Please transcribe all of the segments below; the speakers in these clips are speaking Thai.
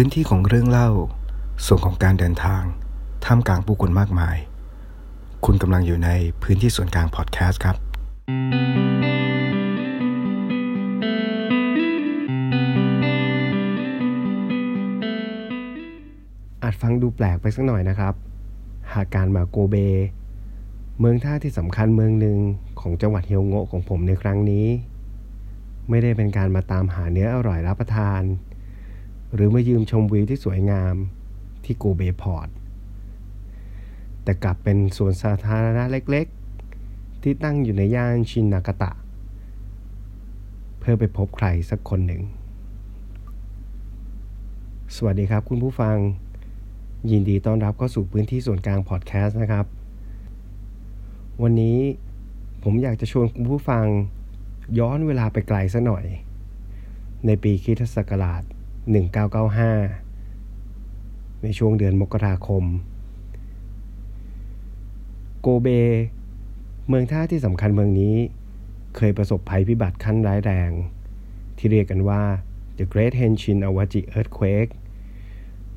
พื้นที่ของเรื่องเล่าส่วนของการเดินทางท่ามกลางผู้คนมากมายคุณกำลังอยู่ในพื้นที่ส่วนกลางพอดแคสต์ครับอาจฟังดูแปลกไปสักหน่อยนะครับหากการมาโกเบเมืองท่าที่สำคัญเมืองหนึ่งของจังหวัดเฮียวโงะของผมในครั้งนี้ไม่ได้เป็นการมาตามหาเนื้ออร่อยรับประทานหรือมายืมชมวิวที่สวยงามที่โกเบพอร์ตแต่กลับเป็นสวนสาธารณะเล็กๆที่ตั้งอยู่ในย่านชินนากาตะเพื่อไปพบใครสักคนหนึ่งสวัสดีครับคุณผู้ฟังยินดีต้อนรับเข้าสู่พื้นที่ส่วนกลางพอดแคสต์นะครับวันนี้ผมอยากจะชวนคุณผู้ฟังย้อนเวลาไปไกลสักหน่อยในปีคริสตศักราช1995ในช่วงเดือนมกราคมโกเบเมืองท่าที่สำคัญเมืองนี้เคยประสบภัยพิบัติขั้นร้ายแรงที่เรียกกันว่า The Great Hanshin Awaji Earthquake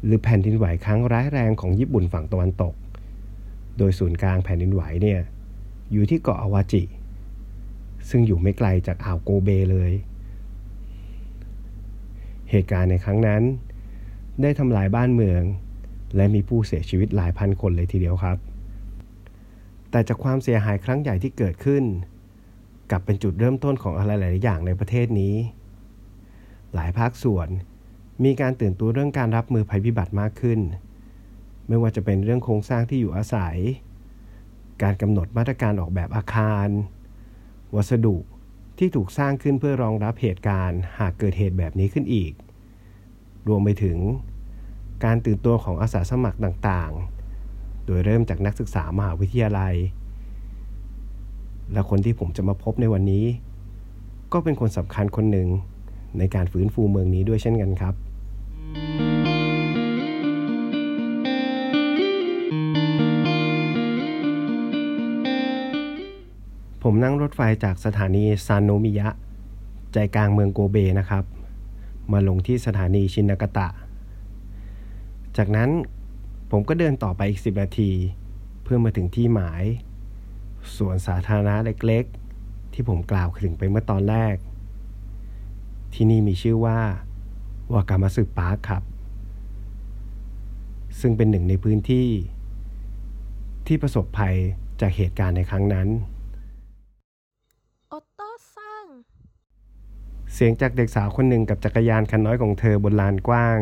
หรือแผ่นดินไหวครั้งร้ายแรงของญี่ปุ่นฝั่งตะวันตกโดยศูนย์กลางแผ่นดินไหวเนี่ยอยู่ที่เกาะอาวาจิซึ่งอยู่ไม่ไกลจากอ่าวโกเบเลยเหตุการณ์ในครั้งนั้นได้ทำลายบ้านเมืองและมีผู้เสียชีวิตหลายพันคนเลยทีเดียวครับแต่จากความเสียหายครั้งใหญ่ที่เกิดขึ้นกลับเป็นจุดเริ่มต้นของอะไรหลายอย่างในประเทศนี้หลายภาคส่วนมีการตื่นตัวเรื่องการรับมือภัยพิบัติมากขึ้นไม่ว่าจะเป็นเรื่องโครงสร้างที่อยู่อาศัยการกำหนดมาตรการออกแบบอาคารวัสดุที่ถูกสร้างขึ้นเพื่อรองรับเหตุการณ์หากเกิดเหตุแบบนี้ขึ้นอีกรวมไปถึงการตื่นตัวของอาสาสมัครต่างๆโดยเริ่มจากนักศึกษามหาวิทยาลัยและคนที่ผมจะมาพบในวันนี้ก็เป็นคนสำคัญคนหนึ่งในการฟื้นฟูเมืองนี้ด้วยเช่นกันครับผมนั่งรถไฟจากสถานีซานโนมิยะใจกลางเมืองโกเบนะครับมาลงที่สถานีชินนากาตะจากนั้นผมก็เดินต่อไปอีก10นาทีเพื่อมาถึงที่หมายสวนสาธารณะเล็กๆที่ผมกล่าวถึงไปเมื่อตอนแรกที่นี่มีชื่อว่าวากามาสึปาร์คครับซึ่งเป็นหนึ่งในพื้นที่ที่ประสบภัยจากเหตุการณ์ในครั้งนั้นเสียงจากเด็กสาวคนหนึ่งกับจักรยานคันน้อยของเธอบนลานกว้าง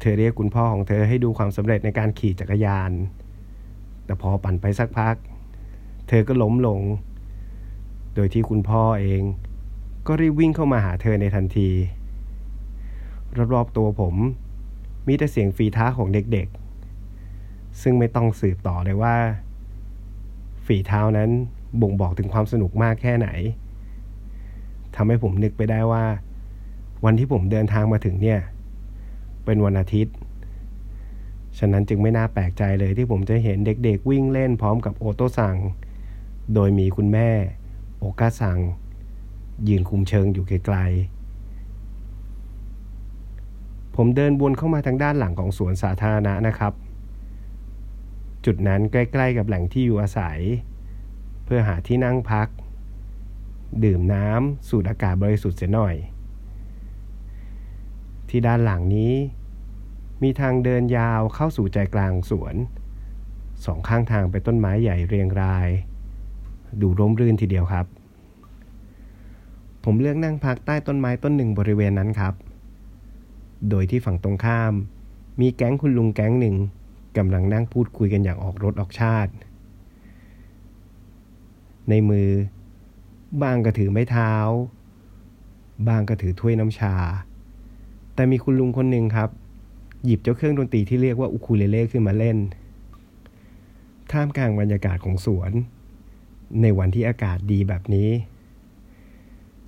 เธอเรียกคุณพ่อของเธอให้ดูความสำเร็จในการขี่จักรยานแต่พอปั่นไปสักพักเธอก็ล้มลงโดยที่คุณพ่อเองก็รีบวิ่งเข้ามาหาเธอในทันทีรอบๆตัวผมมีแต่เสียงฝีเท้าของเด็กๆซึ่งไม่ต้องสืบต่อเลยว่าฝีเท้านั้นบ่งบอกถึงความสนุกมากแค่ไหนทำให้ผมนึกไปได้ว่าวันที่ผมเดินทางมาถึงเนี่ยเป็นวันอาทิตย์ฉะนั้นจึงไม่น่าแปลกใจเลยที่ผมจะเห็นเด็กๆวิ่งเล่นพร้อมกับโอโต้ซังโดยมีคุณแม่โอกาซังยืนคุมเชิงอยู่ไกลๆผมเดินวนเข้ามาทางด้านหลังของสวนสาธารณะนะครับจุดนั้นใกล้ๆกับแหล่งที่อยู่อาศัยเพื่อหาที่นั่งพักดื่มน้ำสูดอากาศบริสุทธิ์เสียหน่อยที่ด้านหลังนี้มีทางเดินยาวเข้าสู่ใจกลางสวนสองข้างทางเป็นต้นไม้ใหญ่เรียงรายดูร่มรื่นทีเดียวครับผมเลือกนั่งพักใต้ต้นไม้ต้นหนึ่งบริเวณนั้นครับโดยที่ฝั่งตรงข้ามมีแก๊งคุณลุงแก๊งหนึ่งกำลังนั่งพูดคุยกันอย่างออกรสออกชาติในมือบางก็ถือไม้เท้าบางก็ถือถ้วยน้ำชาแต่มีคุณลุงคนหนึ่งครับหยิบเจ้าเครื่องดนตรีที่เรียกว่าอูคูเลเล่ขึ้นมาเล่นท่ามกลางบรรยากาศของสวนในวันที่อากาศดีแบบนี้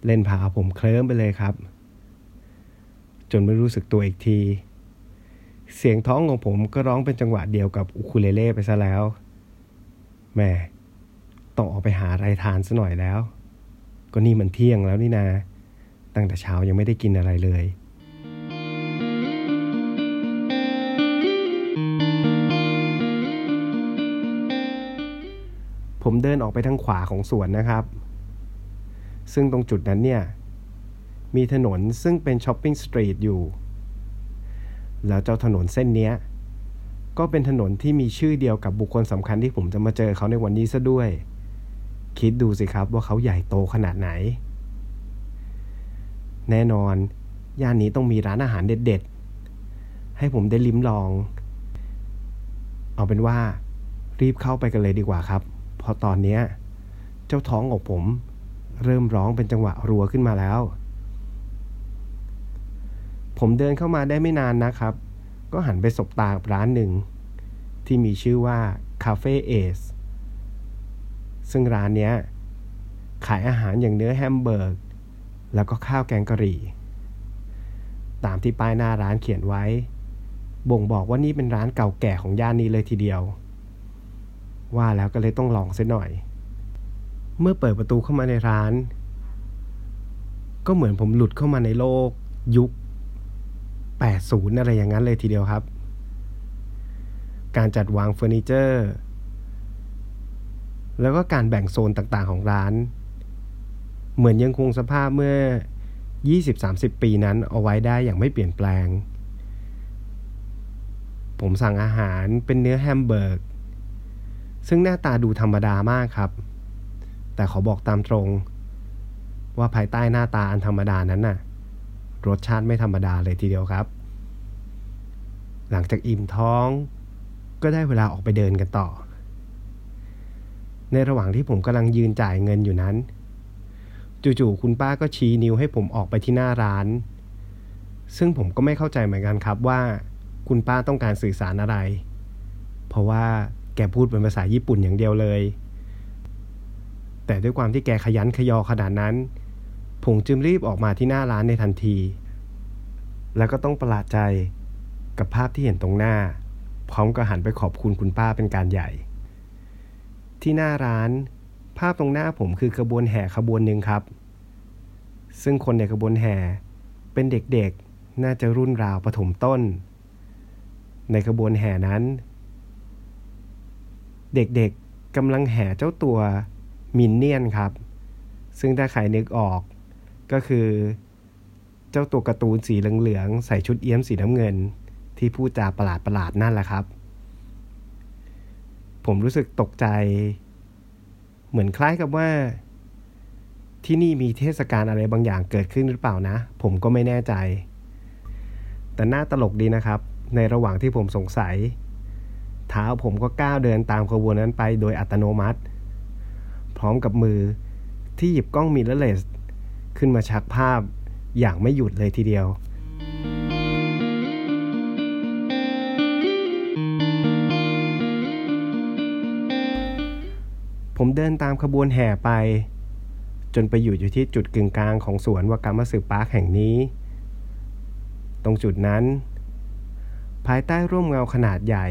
เล่นพาผมเคลิ้มไปเลยครับจนไม่รู้สึกตัวอีกทีเสียงท้องของผมก็ร้องเป็นจังหวะเดียวกับอูคูเลเล่ไปซะแล้วแม่ต้องออกไปหาอะไรทานซะหน่อยแล้วก็นี่มันเที่ยงแล้วนี่นาตั้งแต่เช้ายังไม่ได้กินอะไรเลย เดินออกไปทางขวาของสวนนะครับซึ่งตรงจุดนั้นเนี่ยมีถนนซึ่งเป็นช้อปปิ้งสตรีทอยู่แล้วเจ้าถนนเส้นนี้ก็เป็นถนนที่มีชื่อเดียวกับบุคคลสำคัญที่ผมจะมาเจอเขาในวันนี้ซะด้วยคิดดูสิครับว่าเขาใหญ่โตขนาดไหนแน่นอนย่านนี้ต้องมีร้านอาหารเด็ดๆให้ผมได้ลิ้มลองเอาเป็นว่ารีบเข้าไปกันเลยดีกว่าครับเพราะตอนนี้เจ้าท้องของผมเริ่มร้องเป็นจังหวะรัวขึ้นมาแล้วผมเดินเข้ามาได้ไม่นานนะครับก็หันไปสบตากับร้านหนึ่งที่มีชื่อว่า Cafe Ace ซึ่งร้านนี้ขายอาหารอย่างเนื้อแฮมเบอร์กแล้วก็ข้าวแกงกะหรี่ตามที่ป้ายหน้าร้านเขียนไว้บ่งบอกว่านี่เป็นร้านเก่าแก่ของย่านนี้เลยทีเดียวว่าแล้วก็เลยต้องลองซะหน่อยเมื่อเปิดประตูเข้ามาในร้านก็เหมือนผมหลุดเข้ามาในโลกยุค80อะไรอย่างนั้นเลยทีเดียวครับการจัดวางเฟอร์นิเจอร์แล้วก็การแบ่งโซนต่างๆของร้านเหมือนยังคงสภาพเมื่อ 20-30 ปีนั้นเอาไว้ได้อย่างไม่เปลี่ยนแปลงผมสั่งอาหารเป็นเนื้อแฮมเบอร์กซึ่งหน้าตาดูธรรมดามากครับแต่ขอบอกตามตรงว่าภายใต้หน้าตาอันธรรมดานั้นน่ะรสชาติไม่ธรรมดาเลยทีเดียวครับหลังจากอิ่มท้องก็ได้เวลาออกไปเดินกันต่อในระหว่างที่ผมกำลังยืนจ่ายเงินอยู่นั้นจู่ๆคุณป้าก็ชี้นิ้วให้ผมออกไปที่หน้าร้านซึ่งผมก็ไม่เข้าใจเหมือนกันครับว่าคุณป้าต้องการสื่อสารอะไรเพราะว่าแกพูดเป็นภาษาญี่ปุ่นอย่างเดียวเลยแต่ด้วยความที่แกขยันขยอขนาดนั้นผมจึงรีบออกมาที่หน้าร้านในทันทีแล้วก็ต้องประหลาดใจกับภาพที่เห็นตรงหน้าพร้อมกับหันไปขอบคุณคุณป้าเป็นการใหญ่ที่หน้าร้านภาพตรงหน้าผมคือขบวนแห่ขบวนหนึ่งครับซึ่งคนในขบวนแห่เป็นเด็กๆน่าจะรุ่นราวประถมต้นในขบวนแห่นั้นเด็กๆกำลังแห่เจ้าตัวมินเนี่ยนครับซึ่งถ้าใครนึกออกก็คือเจ้าตัวการ์ตูนสีเหลืองๆใส่ชุดเอี้ยมสีน้ำเงินที่พูดจาประหลาดๆนั่นแหละครับผมรู้สึกตกใจเหมือนคล้ายกับว่าที่นี่มีเทศกาลอะไรบางอย่างเกิดขึ้นหรือเปล่านะผมก็ไม่แน่ใจแต่น่าตลกดีนะครับในระหว่างที่ผมสงสัยเท้าผมก็ก้าวเดินตามขบวนนั้นไปโดยอัตโนมัติพร้อมกับมือที่หยิบกล้องมิเรอร์เลสขึ้นมาชักภาพอย่างไม่หยุดเลยทีเดียวผมเดินตามขบวนแห่ไปจนไปอยู่ที่จุดกึ่งกลางของสวนวากามะสึปาร์คแห่งนี้ตรงจุดนั้นภายใต้ร่มเงาขนาดใหญ่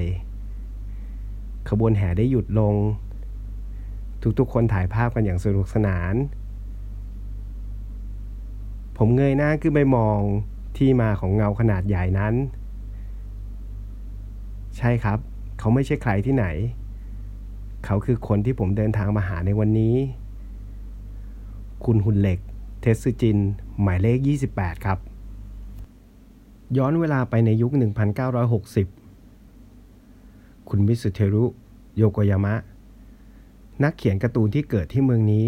ขบวนแห่ได้หยุดลงทุกๆคนถ่ายภาพกันอย่างสนุกสนานผมเงยหน้าขึ้นไปมองที่มาของเงาขนาดใหญ่นั้นใช่ครับเขาไม่ใช่ใครที่ไหนเขาคือคนที่ผมเดินทางมาหาในวันนี้คุณหุ่นเหล็กเทสึจินหมายเลข28ครับย้อนเวลาไปในยุค1960คุณมิสึเทรุโยโกยามะนักเขียนการ์ตูนที่เกิดที่เมืองนี้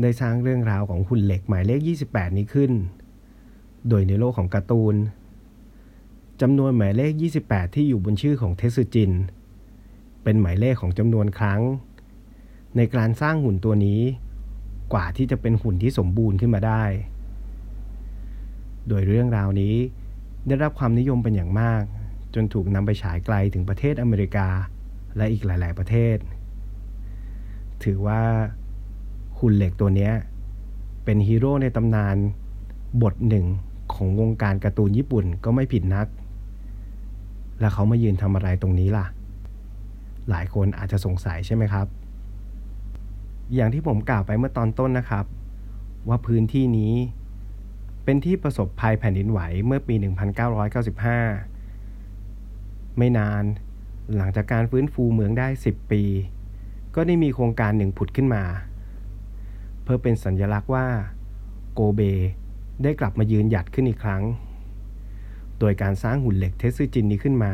ได้สร้างเรื่องราวของหุ่นเหล็กหมายเลข28นี้ขึ้นโดยในโลกของการ์ตูนจำนวนหมายเลข28ที่อยู่บนชื่อของเทสึจินเป็นหมายเลขของจำนวนครั้งในการสร้างหุ่นตัวนี้กว่าที่จะเป็นหุ่นที่สมบูรณ์ขึ้นมาได้โดยเรื่องราวนี้ได้รับความนิยมเป็นอย่างมากจนถูกนำไปฉายไกลถึงประเทศอเมริกาและอีกหลายๆประเทศถือว่าหุ่นเหล็กตัวนี้เป็นฮีโร่ในตำนานบทหนึ่งของวงการการ์ตูนญี่ปุ่นก็ไม่ผิดนักแล้วเขามายืนทำอะไรตรงนี้ล่ะหลายคนอาจจะสงสัยใช่ไหมครับอย่างที่ผมกล่าวไปเมื่อตอนต้นนะครับว่าพื้นที่นี้เป็นที่ประสบภัยแผ่นดินไหวเมื่อปี1995ไม่นานหลังจากการฟื้นฟูเมืองได้10ปี ก็ได้มีโครงการหนึ่งผุดขึ้นมาเพื่อเป็นสัญลักษณ์ว่าโกเบได้กลับมายืนหยัดขึ้นอีกครั้งโดยการสร้างหุ่นเหล็กเทสึจินนี้ขึ้นมา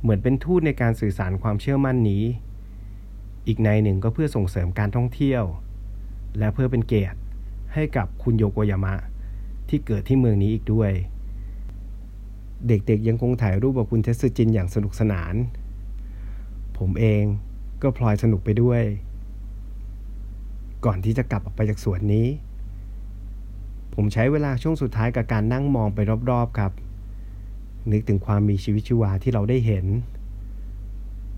เหมือนเป็นทูตในการสื่อสารความเชื่อมั่นนี้อีกในหนึ่งก็เพื่อส่งเสริมการท่องเที่ยวและเพื่อเป็นเกียรติให้กับคุณโยโกยามะที่เกิดที่เมืองนี้อีกด้วยเด็กๆยังคงถ่ายรูปกับคุณเทสึจินอย่างสนุกสนานผมเองก็พลอยสนุกไปด้วยก่อนที่จะกลับออกไปจากสวนนี้ผมใช้เวลาช่วงสุดท้ายกับการนั่งมองไปรอบๆครับนึกถึงความมีชีวิตชีวาที่เราได้เห็น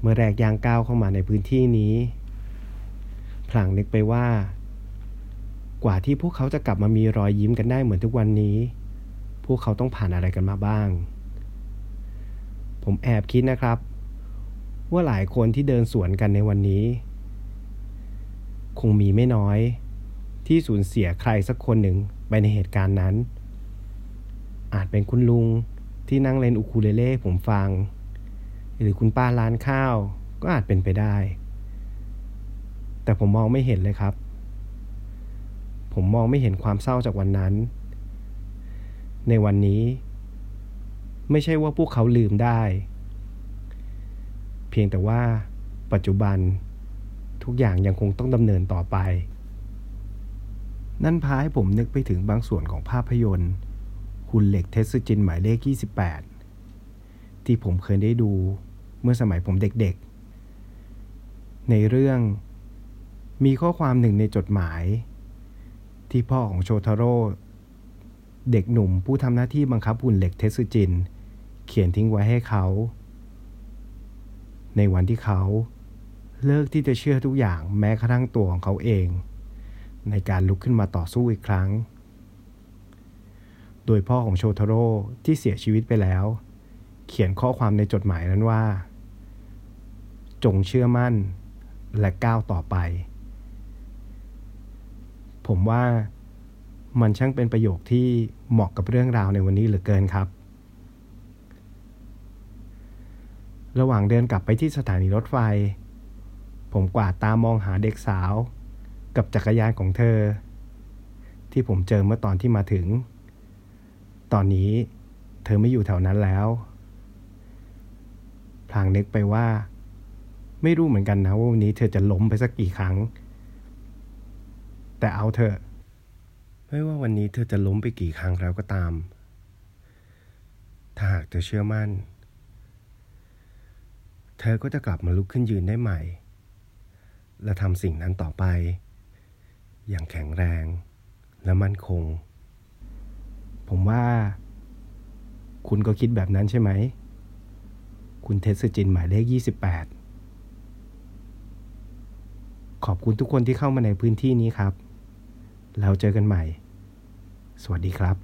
เมื่อแรกย่างก้าวเข้ามาในพื้นที่นี้พลางนึกไปว่ากว่าที่พวกเขาจะกลับมามีรอยยิ้มกันได้เหมือนทุกวันนี้พวกเขาต้องผ่านอะไรกันมาบ้างผมแอบคิดนะครับว่าหลายคนที่เดินสวนกันในวันนี้คงมีไม่น้อยที่สูญเสียใครสักคนหนึ่งไปในเหตุการณ์นั้นอาจเป็นคุณลุงที่นั่งเล่นอูคูเลเล่ผมฟังหรือคุณป้าร้านข้าวก็อาจเป็นไปได้แต่ผมมองไม่เห็นเลยครับผมมองไม่เห็นความเศร้าจากวันนั้นในวันนี้ไม่ใช่ว่าพวกเขาลืมได้เพียงแต่ว่าปัจจุบันทุกอย่างยังคงต้องดำเนินต่อไปนั่นพาให้ผมนึกไปถึงบางส่วนของภาพยนตร์หุ่นเหล็กเทสึจินหมายเลข28ที่ผมเคยได้ดูเมื่อสมัยผมเด็กๆในเรื่องมีข้อความหนึ่งในจดหมายที่พ่อของโชทาโร่เด็กหนุ่มผู้ทำหน้าที่บังคับหุ่นเหล็กเทสึจินเขียนทิ้งไว้ให้เขาในวันที่เขาเลิกที่จะเชื่อทุกอย่างแม้กระทั่งตัวของเขาเองในการลุกขึ้นมาต่อสู้อีกครั้งโดยพ่อของโชทาโร่ที่เสียชีวิตไปแล้วเขียนข้อความในจดหมายนั้นว่าจงเชื่อมั่นและก้าวต่อไปผมว่ามันช่างเป็นประโยคที่เหมาะกับเรื่องราวในวันนี้เหลือเกินครับระหว่างเดินกลับไปที่สถานีรถไฟผมกวาดตามองหาเด็กสาวกับจักรยานของเธอที่ผมเจอเมื่อตอนที่มาถึงตอนนี้เธอไม่อยู่แถวนั้นแล้วพลางนึกไปว่าไม่รู้เหมือนกันนะว่าวันนี้เธอจะล้มไปสักกี่ครั้งแต่เอาเถอะไม่ว่าวันนี้เธอจะล้มไปกี่ครั้งแล้วก็ตามถ้าหากเธอเชื่อมั่นเธอก็จะกลับมาลุกขึ้นยืนได้ใหม่และทำสิ่งนั้นต่อไปอย่างแข็งแรงและมั่นคงผมว่าคุณก็คิดแบบนั้นใช่ไหมคุณเทสึจินหมายเลข28ขอบคุณทุกคนที่เข้ามาในพื้นที่นี้ครับแล้วเจอกันใหม่สวัสดีครับ